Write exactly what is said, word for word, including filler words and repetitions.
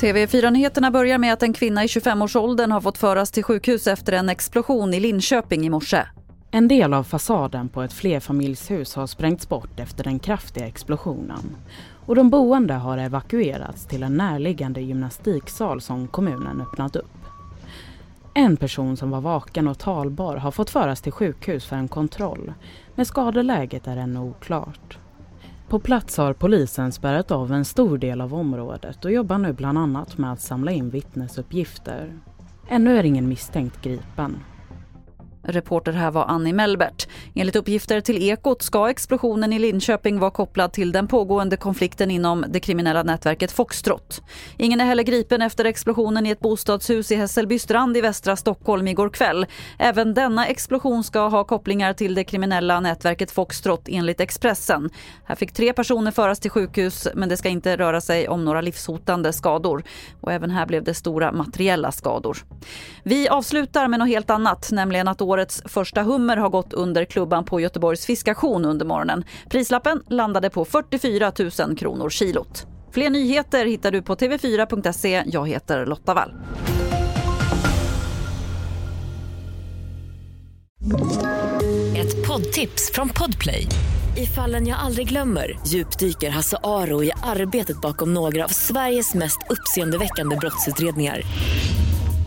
T V fyra-nyheterna börjar med att en kvinna i tjugofemårsåldern har fått föras till sjukhus efter en explosion i Linköping i morse. En del av fasaden på ett flerfamiljshus har sprängts bort efter den kraftiga explosionen. Och de boende har evakuerats till en närliggande gymnastiksal som kommunen öppnat upp. En person som var vaken och talbar har fått föras till sjukhus för en kontroll, men skadeläget är ännu oklart. På plats har polisen spärrat av en stor del av området och jobbar nu bland annat med att samla in vittnesuppgifter. Ännu är ingen misstänkt gripen. Reporter här var Annie Melbert. Enligt uppgifter till Ekot ska explosionen i Linköping vara kopplad till den pågående konflikten inom det kriminella nätverket Foxtrott. Ingen är heller gripen efter explosionen i ett bostadshus i Hesselbystrand i västra Stockholm igår kväll. Även denna explosion ska ha kopplingar till det kriminella nätverket Foxtrott enligt Expressen. Här fick tre personer föras till sjukhus, men det ska inte röra sig om några livshotande skador. Och även här blev det stora materiella skador. Vi avslutar med något helt annat, nämligen att årets första hummer har gått under klubban på Göteborgs fiskation under morgonen. Prislappen landade på fyrtiofyratusen kronor kilot. Fler nyheter hittar du på tv fyra punkt se. Jag heter Lotta Wall. Ett poddtips från Podplay. I Fallen jag aldrig glömmer djupdyker Hasse Aro i arbetet bakom några av Sveriges mest uppseendeväckande brottsutredningar.